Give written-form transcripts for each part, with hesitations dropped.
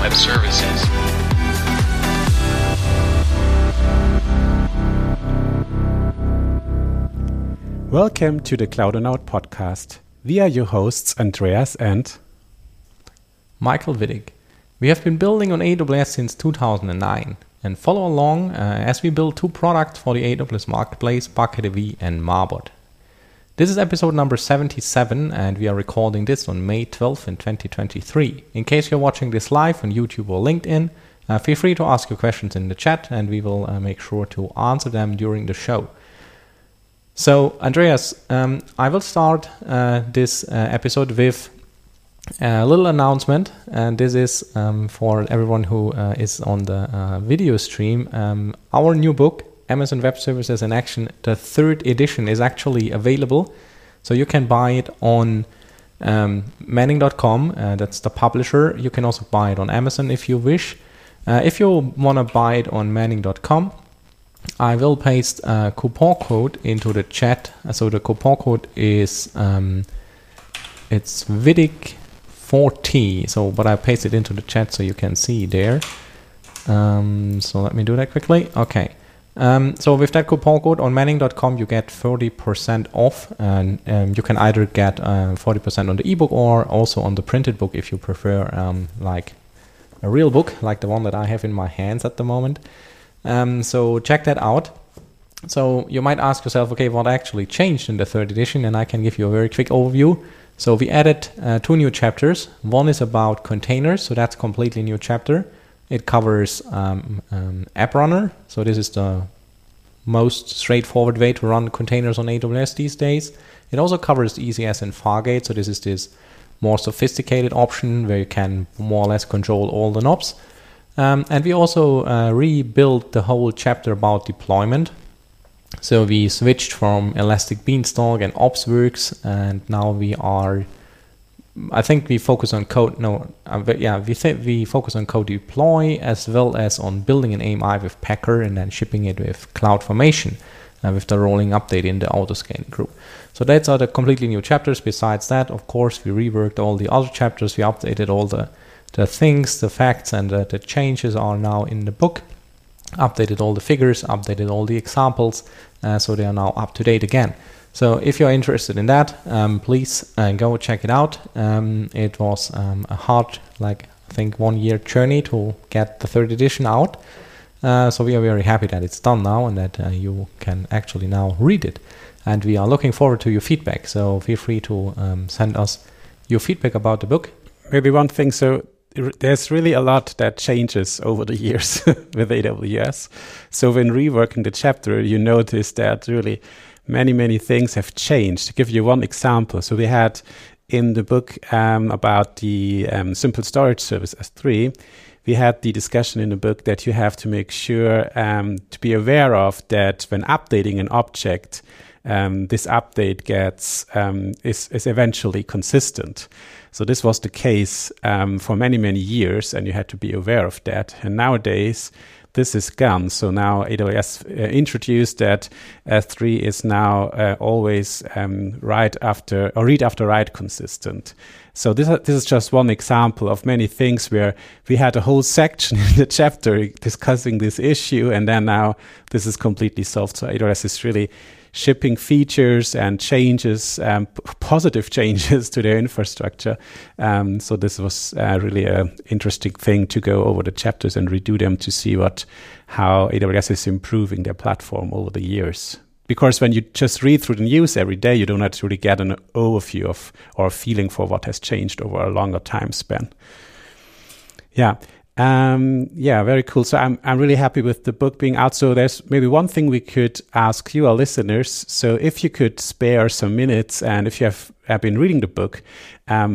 Web Services. Welcome to the Cloudonaut podcast. We are your hosts Andreas and Michael Wittig. We have been building on AWS since 2009 and follow along as we build two products for the AWS Marketplace, Bucketv and Marbot. This is episode number 77 and we are recording this on May 12th in 2023. In case you're watching this live on YouTube or LinkedIn, feel free to ask your questions in the chat and we will make sure to answer them during the show. So Andreas, I will start this episode with a little announcement, and this is for everyone who is on the video stream. Our new book, Amazon Web Services in Action, the third edition, is actually available. So you can buy it on Manning.com, that's the publisher. You can also buy it on Amazon if you wish. If you want to buy it on Manning.com, I will paste a coupon code into the chat. So the coupon code is it's WITTIG40. So, but I paste it into the chat so you can see there. So let me do that quickly. Okay. So with that coupon code on Manning.com, you get 30% off, and you can either get 40% on the ebook or also on the printed book if you prefer, like a real book, like the one that I have in my hands at the moment. So check that out. So you might ask yourself, okay, what actually changed in the third edition? And I can give you a very quick overview. So we added two new chapters. One is about containers, so that's a completely new chapter. It covers App Runner. So this is the most straightforward way to run containers on AWS these days. It also covers ECS and Fargate. So this is this more sophisticated option where you can more or less control all the knobs. And we also rebuilt the whole chapter about deployment. So we switched from Elastic Beanstalk and OpsWorks, and now we are... I think we focus on we focus on CodeDeploy as well as on building an AMI with Packer and then shipping it with CloudFormation with the rolling update in the autoscaling group. So that's are the completely new chapters. Besides that, of course, we reworked all the other chapters. We updated all the things, the facts, and the changes are now in the book. Updated all the figures, updated all the examples, so they are now up to date again. So if you're interested in that, please go check it out. It was a hard, I think 1 year journey to get the third edition out. So we are very happy that it's done now and that you can actually now read it. And we are looking forward to your feedback. So feel free to send us your feedback about the book. Maybe one thing. So there's really a lot that changes over the years with AWS. So when reworking the chapter, you notice that really... Many things have changed. To give you one example, so we had in the book about the simple storage service S3, we had the discussion in the book that you have to make sure to be aware of that when updating an object, this update gets is eventually consistent. So this was the case for many years, and you had to be aware of that. And nowadays, this is gone. So now AWS introduced that S3 is now always write after or read after write consistent. So this is just one example of many things where we had a whole section in the chapter discussing this issue, and then now this is completely solved. So AWS is really shipping features and changes, positive changes to their infrastructure. So this was really an interesting thing to go over the chapters and redo them to see how AWS is improving their platform over the years. Because when you just read through the news every day, you do not really get an overview of or feeling for what has changed over a longer time span. Yeah. Very cool. So I'm really happy with the book being out. So there's maybe one thing we could ask you, our listeners. So if you could spare some minutes and if you have been reading the book,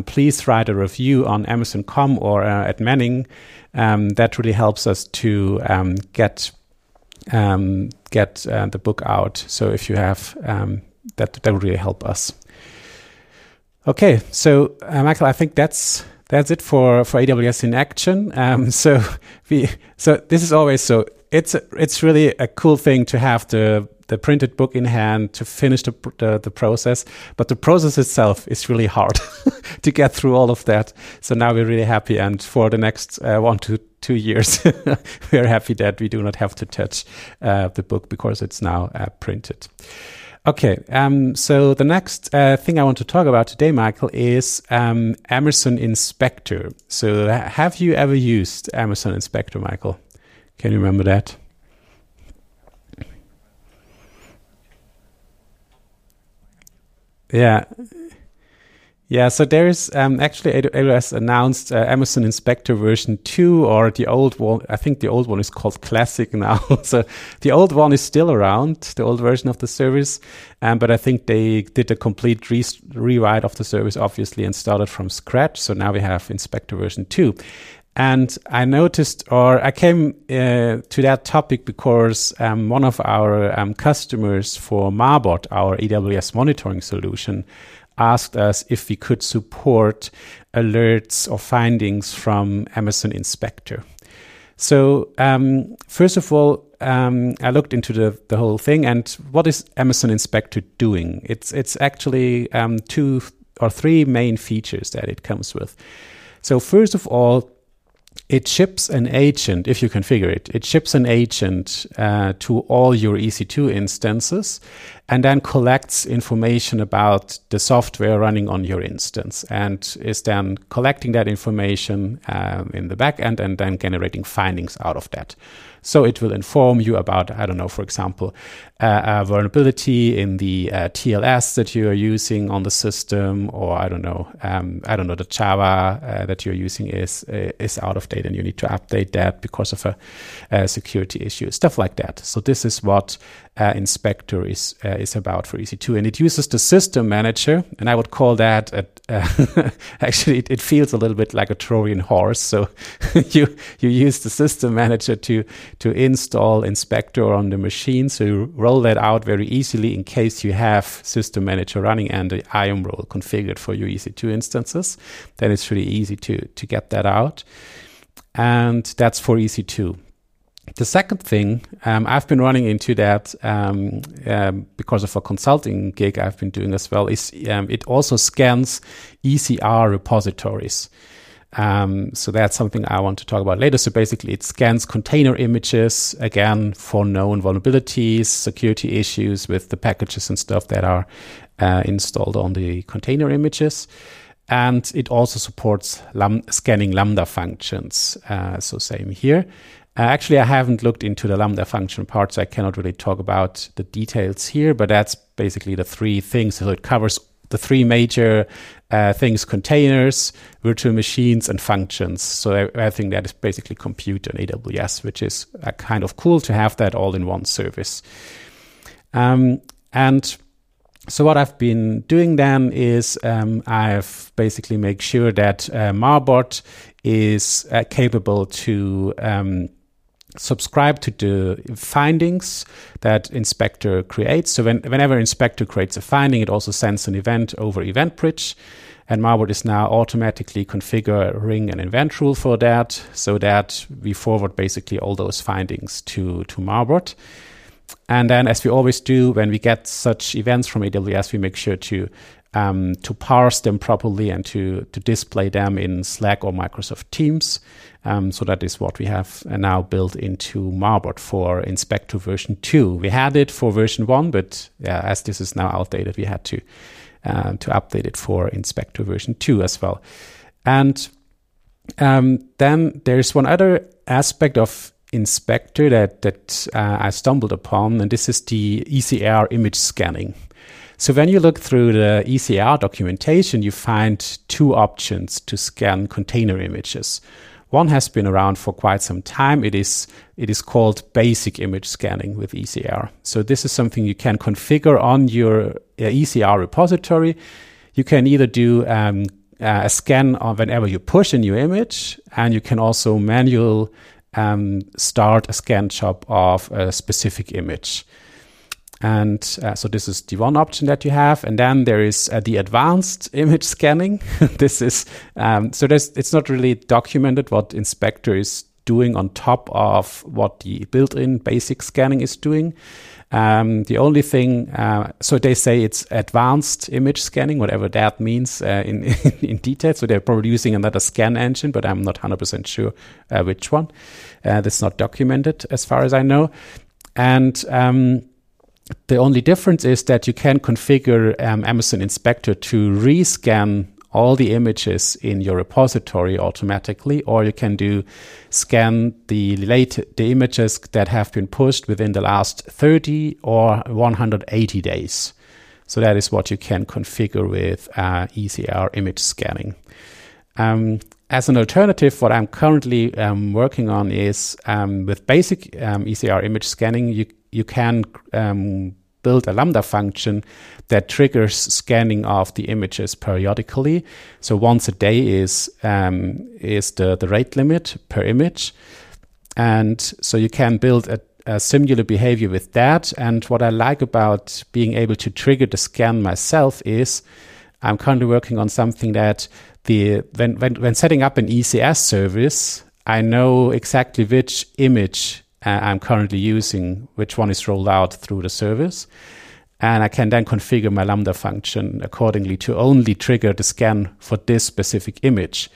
please write a review on Amazon.com or at Manning. That really helps us to get the book out. So if you have that would really help us. Okay. So Michael, I think that's it for AWS in Action. So this is always so it's really a cool thing to have the printed book in hand to finish the process. But the process itself is really hard to get through all of that. So now we're really happy. And for the next 1 to 2 years, we're happy that we do not have to touch the book because it's now printed. Okay, so the next thing I want to talk about today, Michael, is Amazon Inspector. So have you ever used Amazon Inspector, Michael? Can you remember that? Yeah. Yeah, so there is actually AWS announced Amazon Inspector version 2, or the old one. I think the old one is called Classic now. So the old one is still around, the old version of the service. But I think they did a complete rewrite of the service, obviously, and started from scratch. So now we have Inspector version 2. And I noticed, or I came to that topic because one of our customers for Marbot, our AWS monitoring solution, asked us if we could support alerts or findings from Amazon Inspector. So first of all, I looked into the whole thing, and what is Amazon Inspector doing? It's actually two or three main features that it comes with. So first of all, it ships an agent, if you configure it, it ships an agent to all your EC2 instances and then collects information about the software running on your instance and is then collecting that information in the backend and then generating findings out of that. So it will inform you about, I don't know, for example, a vulnerability in the TLS that you are using on the system, or I don't know, the Java that you're using is out of date and you need to update that because of a security issue, stuff like that. So this is what Inspector is about for EC2, and it uses the system manager, and I would call that actually it feels a little bit like a Trojan horse. So you use the system manager to install Inspector on the machine, so you roll that out very easily in case you have System Manager running and the IAM role configured for your EC2 instances. Then it's really easy to get that out. And that's for EC2. The second thing, I've been running into that because of a consulting gig I've been doing as well, is it also scans ECR repositories. So that's something I want to talk about later. So basically it scans container images, again, for known vulnerabilities, security issues with the packages and stuff that are installed on the container images. And it also supports scanning Lambda functions. So same here. Actually, I haven't looked into the Lambda function part, so I cannot really talk about the details here, but that's basically the three things. So it covers the three major things: containers, virtual machines, and functions. So I think that is basically compute on AWS, which is kind of cool to have that all in one service. And so what I've been doing then is I've basically made sure that Marbot is capable to subscribe to the findings that Inspector creates. So whenever Inspector creates a finding, it also sends an event over EventBridge. And Marbot is now automatically configuring an event rule for that, so that we forward basically all those findings to Marbot. And then, as we always do, when we get such events from AWS, we make sure to parse them properly and to display them in Slack or Microsoft Teams. So that is what we have now built into Marbot for Inspector version 2. We had it for version 1, but yeah, as this is now outdated, we had to update it for Inspector version 2 as well. And then there's one other aspect of Inspector that I stumbled upon, and this is the ECR image scanning. So when you look through the ECR documentation, you find two options to scan container images. One has been around for quite some time. It is called basic image scanning with ECR. So this is something you can configure on your ECR repository. You can either do a scan on whenever you push a new image, and you can also manual start a scan job of a specific image. And so this is the one option that you have. And then there is the advanced image scanning. This is, so it's not really documented what Inspector is doing on top of what the built-in basic scanning is doing. The only thing, so they say it's advanced image scanning, whatever that means in detail. So they're probably using another scan engine, but I'm not 100% sure which one. That's not documented as far as I know. And the only difference is that you can configure Amazon Inspector to rescan all the images in your repository automatically, or you can do scan the images that have been pushed within the last 30 or 180 days. So that is what you can configure with ECR image scanning. As an alternative, what I'm currently working on is with basic ECR image scanning, you can build a Lambda function that triggers scanning of the images periodically. So once a day is the rate limit per image. And so you can build a similar behavior with that. And what I like about being able to trigger the scan myself is I'm currently working on something that when setting up an ECS service, I know exactly which image I'm currently using, which one is rolled out through the service. And I can then configure my Lambda function accordingly to only trigger the scan for this specific image.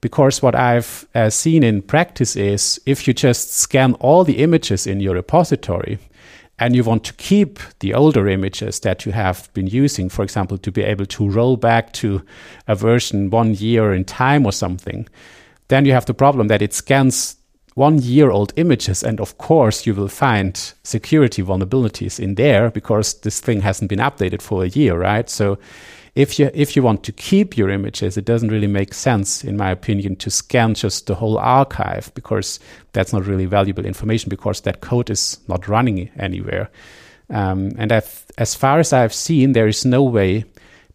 Because what I've seen in practice is if you just scan all the images in your repository and you want to keep the older images that you have been using, for example, to be able to roll back to a version 1 year in time or something, then you have the problem that it scans 1-year-old images, and of course you will find security vulnerabilities in there because this thing hasn't been updated for a year, right? So if you want to keep your images, it doesn't really make sense, in my opinion, to scan just the whole archive because that's not really valuable information because that code is not running anywhere. And as far as I've seen, there is no way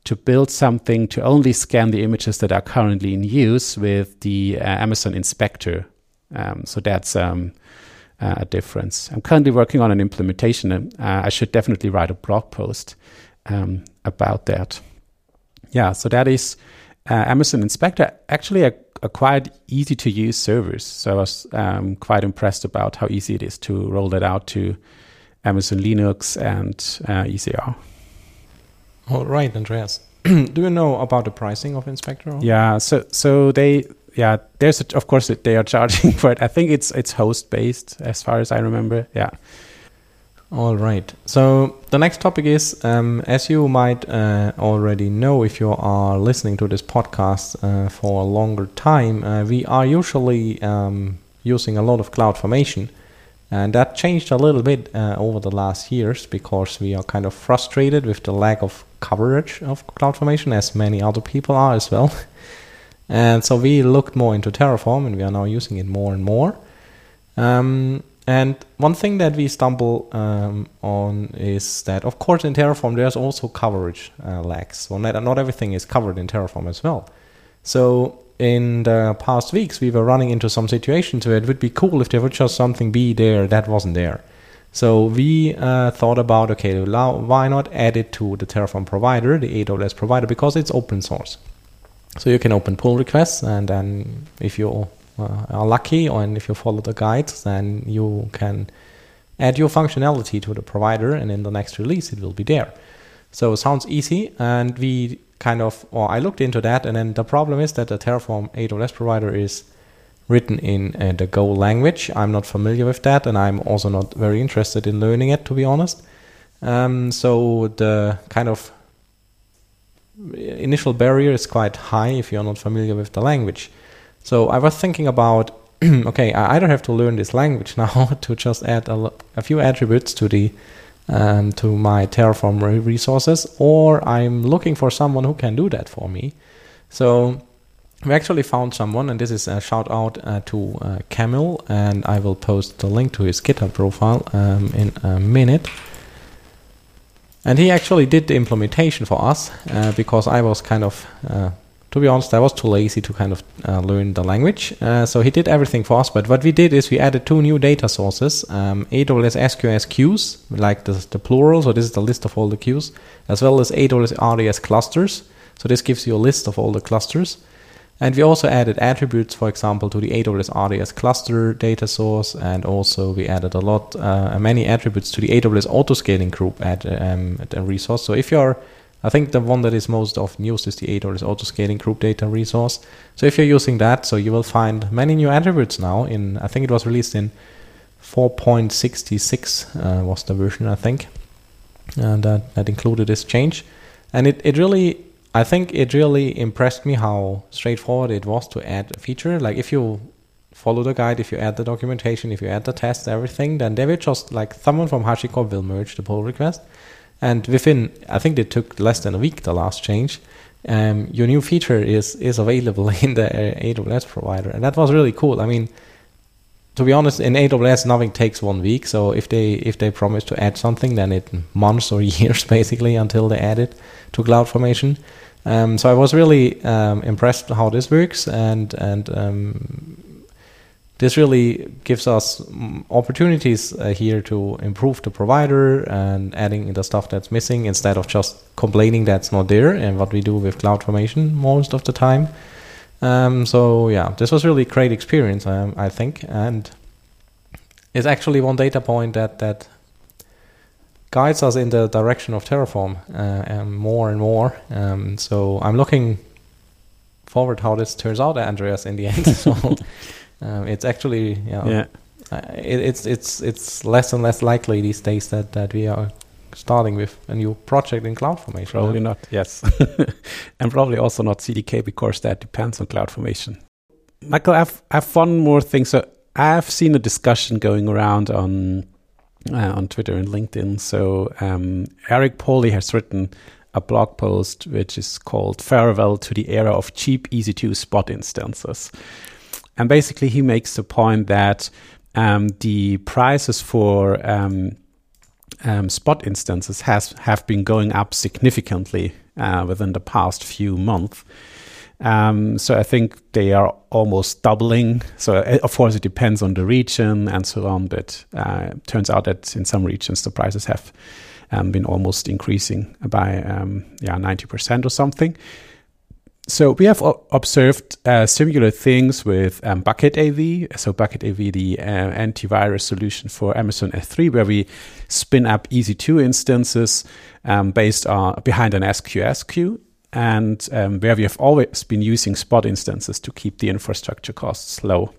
to build something to only scan the images that are currently in use with the Amazon Inspector. So that's a difference. I'm currently working on an implementation, and I should definitely write a blog post about that. Yeah, so that is Amazon Inspector, actually a quite easy to use service. So I was quite impressed about how easy it is to roll that out to Amazon Linux and ECR. All right, Andreas. Do you know about the pricing of Inspector? Yeah, so they... Yeah, of course they are charging for it. I think it's host based as far as I remember. Yeah. All right. So the next topic is, as you might already know, if you are listening to this podcast for a longer time, we are usually using a lot of CloudFormation, and that changed a little bit over the last years because we are kind of frustrated with the lack of coverage of CloudFormation, as many other people are as well. And so we looked more into Terraform, and we are now using it more and more. And one thing that we stumble on is that, of course, in Terraform, there's also coverage lags. So not everything is covered in Terraform as well. So in the past weeks, we were running into some situations where it would be cool if there would just something be there that wasn't there. So we thought about, okay, why not add it to the Terraform provider, the AWS provider, because it's open source. So you can open pull requests, and then if you are lucky and if you follow the guides, then you can add your functionality to the provider, and in the next release it will be there. So it sounds easy, and I looked into that, and then the problem is that the Terraform AWS provider is written in the Go language. I'm not familiar with that, and I'm also not very interested in learning it, to be honest. So the kind of initial barrier is quite high if you're not familiar with the language. So I was thinking about, okay, I either have to learn this language now to just add a few attributes to the to my Terraform resources, or I'm looking for someone who can do that for me. So we actually found someone, and this is a shout out to Kamil, and I will post the link to his GitHub profile in a minute. And he actually did the implementation for us because I was kind of, to be honest, I was too lazy to kind of learn the language. So he did everything for us. But what we did is we added 2 new data sources, AWS SQS queues, like the plural. So this is the list of all the queues, as well as AWS RDS clusters. So this gives you a list of all the clusters. And we also added attributes, for example, to the AWS RDS cluster data source. And also we added many attributes to the AWS autoscaling group at a resource. So if you're, I think the one that is most often used is the AWS autoscaling group data resource. So if you're using that, so you will find many new attributes now in, I think it was released in 4.66 was the version, I think. And that included this change. And it really impressed me how straightforward it was to add a feature. Like if you follow the guide, if you add the documentation, if you add the tests, everything, then they will just, like, someone from HashiCorp will merge the pull request. And within, I think it took less than a week, the last change, your new feature is available in the AWS provider. And that was really cool. I mean, to be honest, in AWS, nothing takes 1 week. So if they promise to add something, then it months or years, basically, until they add it to CloudFormation. So I was really impressed how this works. And this really gives us opportunities here to improve the provider and adding the stuff that's missing instead of just complaining that's not there, and what we do with CloudFormation most of the time. So yeah, this was really a great experience, I think, and it's actually one data point that guides us in the direction of Terraform and more and more. So I'm looking forward how this turns out, Andreas, in the end. So it's actually, it's less and less likely these days that we are starting with a new project in CloudFormation. Probably not, yes. And probably also not CDK, because that depends on CloudFormation. Michael, I've one more thing. So I've seen a discussion going around on Twitter and LinkedIn. So Eric Pauly has written a blog post which is called Farewell to the Era of Cheap EC2 Spot Instances. And basically he makes the point that the prices for spot instances have been going up significantly within the past few months. So I think they are almost doubling. So of course it depends on the region and so on, but it turns out that in some regions the prices have been almost increasing by 90% or something. So we have observed similar things with Bucketv. So Bucketv, the antivirus solution for Amazon S3, where we spin up EC2 instances based on behind an SQS queue, and where we have always been using spot instances to keep the infrastructure costs low.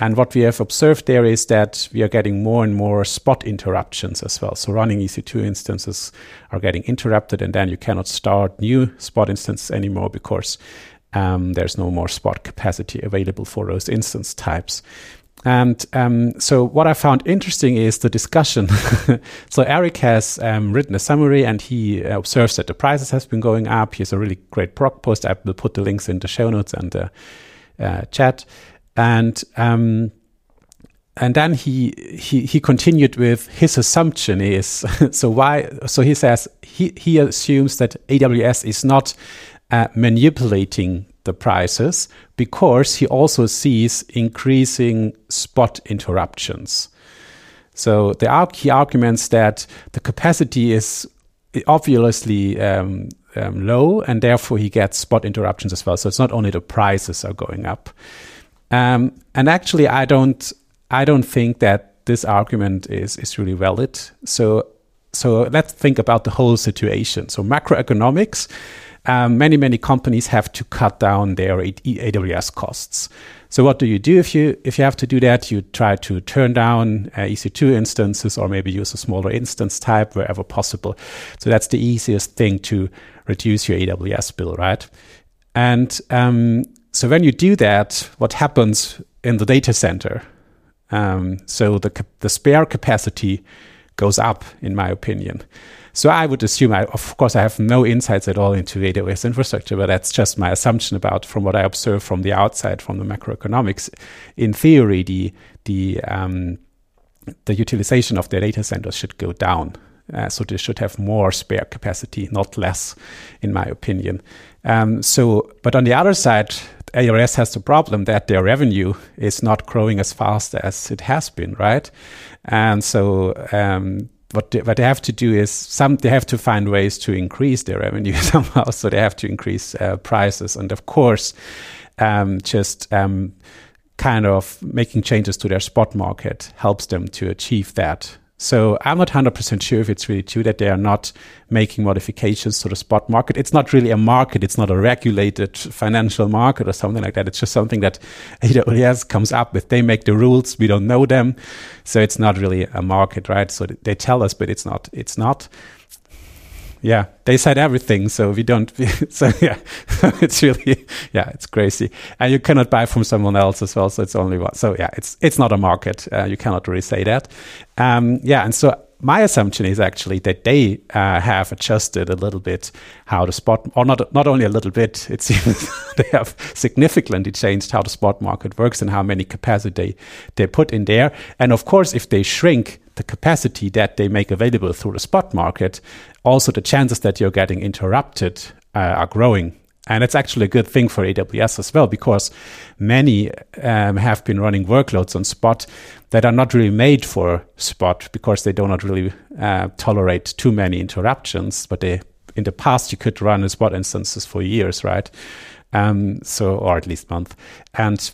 And what we have observed there is that we are getting more and more spot interruptions as well. So running EC2 instances are getting interrupted, and then you cannot start new spot instances anymore because there's no more spot capacity available for those instance types. And so what I found interesting is the discussion. So Eric has written a summary, and he observes that the prices has been going up. He has a really great blog post. I will put the links in the show notes and the chat. And then he continued with his assumption is he says he assumes that AWS is not manipulating the prices, because he also sees increasing spot interruptions. So he arguments that the capacity is obviously low, and therefore he gets spot interruptions as well. So it's not only the prices are going up. And actually, I don't think that this argument is really valid. So let's think about the whole situation. So macroeconomics, many companies have to cut down their AWS costs. So what do you do if you have to do that? You try to turn down EC2 instances, or maybe use a smaller instance type wherever possible. So that's the easiest thing to reduce your AWS bill, right? And so when you do that, what happens in the data center? So the spare capacity goes up, in my opinion. So I would assume, of course, I have no insights at all into AWS infrastructure, but that's just my assumption from what I observe from the outside, from the macroeconomics. In theory, the utilization of the data center should go down. So they should have more spare capacity, not less, in my opinion. But on the other side, AWS has the problem that their revenue is not growing as fast as it has been, right? And so what they have to do is they have to find ways to increase their revenue somehow. So they have to increase prices. And of course, just kind of making changes to their spot market helps them to achieve that. So I'm not 100% sure if it's really true that they are not making modifications to the spot market. It's not really a market. It's not a regulated financial market or something like that. It's just something that AWS comes up with. They make the rules. We don't know them. So it's not really a market, right? So they tell us, but it's not. Yeah, they said everything, so we don't. So yeah, it's really, yeah, it's crazy, and you cannot buy from someone else as well. So it's only one. So yeah, it's not a market. You cannot really say that. Yeah, and so my assumption is actually that they have adjusted a little bit how the spot, or not only a little bit. It seems they have significantly changed how the spot market works and how many capacity they put in there. And of course, if they shrink the capacity that they make available through the spot market, also the chances that you're getting interrupted are growing. And it's actually a good thing for AWS as well, because many have been running workloads on spot that are not really made for spot, because they do not really tolerate too many interruptions. But in the past, you could run spot instances for years, right? Or at least month. And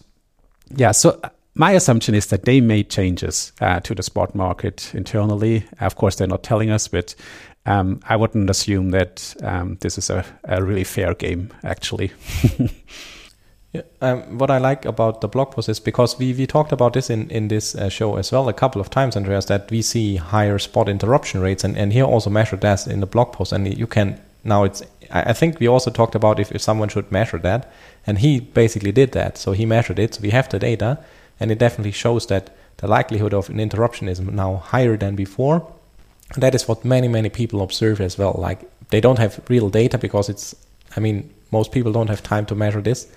yeah, so my assumption is that they made changes to the spot market internally. Of course, they're not telling us, but I wouldn't assume that this is a really fair game, actually. Yeah, what I like about the blog post is, because we talked about this in this show as well a couple of times, Andreas, that we see higher spot interruption rates, and here also measured as in the blog post. And you can now, I think we also talked about if someone should measure that, and he basically did that. So he measured it. So we have the data, and it definitely shows that the likelihood of an interruption is now higher than before. And that is what many people observe as well. Like, they don't have real data because most people don't have time to measure this,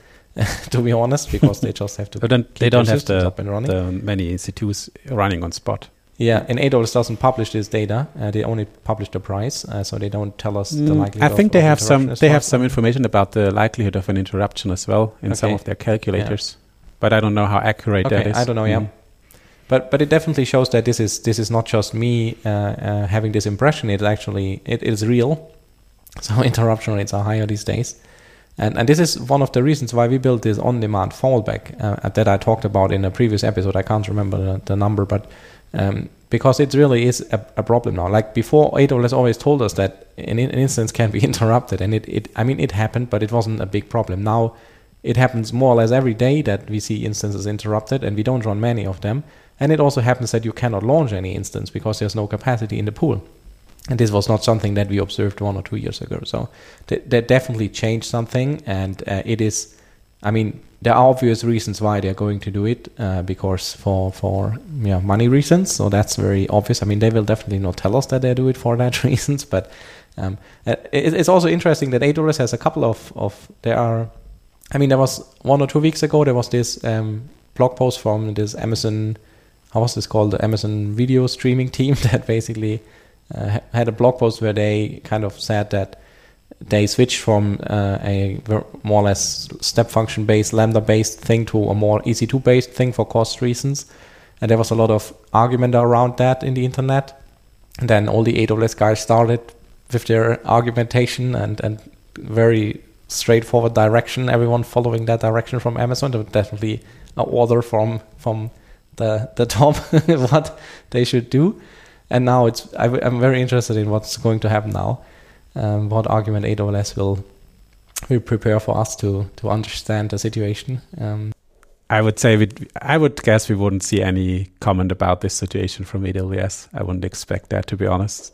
to be honest, because they just have to. They don't have the many EC2s running on spot. Yeah, and AWS doesn't publish this data. They only publish the price, so they don't tell us the likelihood. I think they have some. They have some information about the likelihood of an interruption as well in some of their calculators, but I don't know how accurate that is. I don't know. Yeah. But it definitely shows that this is not just me having this impression. It actually is real. So interruption rates are higher these days, and this is one of the reasons why we built this on-demand fallback that I talked about in a previous episode. I can't remember the number, but because it really is a problem now. Like before, AWS always told us that an instance can be interrupted, and it happened, but it wasn't a big problem. Now it happens more or less every day that we see instances interrupted, and we don't run many of them. And it also happens that you cannot launch any instance because there's no capacity in the pool. And this was not something that we observed 1 or 2 years ago. So that definitely changed something. And it is, there are obvious reasons why they're going to do it, because for money reasons. So that's very obvious. They will definitely not tell us that they do it for that reasons. But it's also interesting that AWS has a couple of there was 1 or 2 weeks ago, there was this blog post from this Amazon, how was this called? The Amazon video streaming team that basically had a blog post where they kind of said that they switched from a more or less step function based, Lambda based thing to a more EC2 based thing for cost reasons. And there was a lot of argument around that in the internet. And then all the AWS guys started with their argumentation and very straightforward direction. Everyone following that direction from Amazon. There was definitely an order from the top what they should do, and now I'm very interested in what's going to happen now, what argument AWS will prepare for us to understand the situation. I would guess we wouldn't see any comment about this situation from AWS. I wouldn't expect that, to be honest.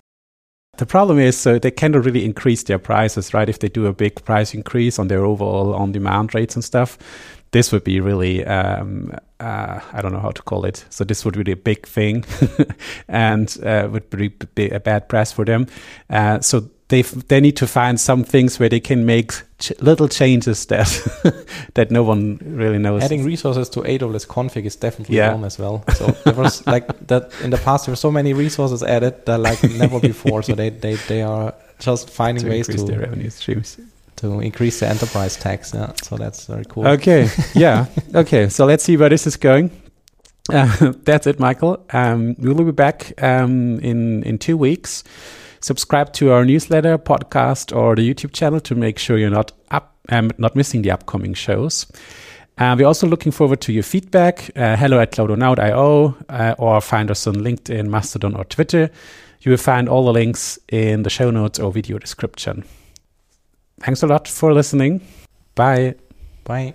The problem is, so they cannot really increase their prices, right? If they do a big price increase on their overall on-demand rates and stuff, this would be really, I don't know how to call it. So this would be a big thing and would be a bad press for them. So they need to find some things where they can make little changes that no one really knows. Adding resources to AWS config is definitely wrong as well. So there was like that in the past, there were so many resources added that like never before. So they are just finding ways to increase their revenue streams. To increase the enterprise tax, yeah. So that's very cool. Okay, yeah. Okay, so let's see where this is going. That's it, Michael. We will be back in 2 weeks. Subscribe to our newsletter, podcast, or the YouTube channel to make sure you're not up not missing the upcoming shows. We're also looking forward to your feedback. hello@cloudonaut.io or find us on LinkedIn, Mastodon, or Twitter. You will find all the links in the show notes or video description. Thanks a lot for listening. Bye. Bye.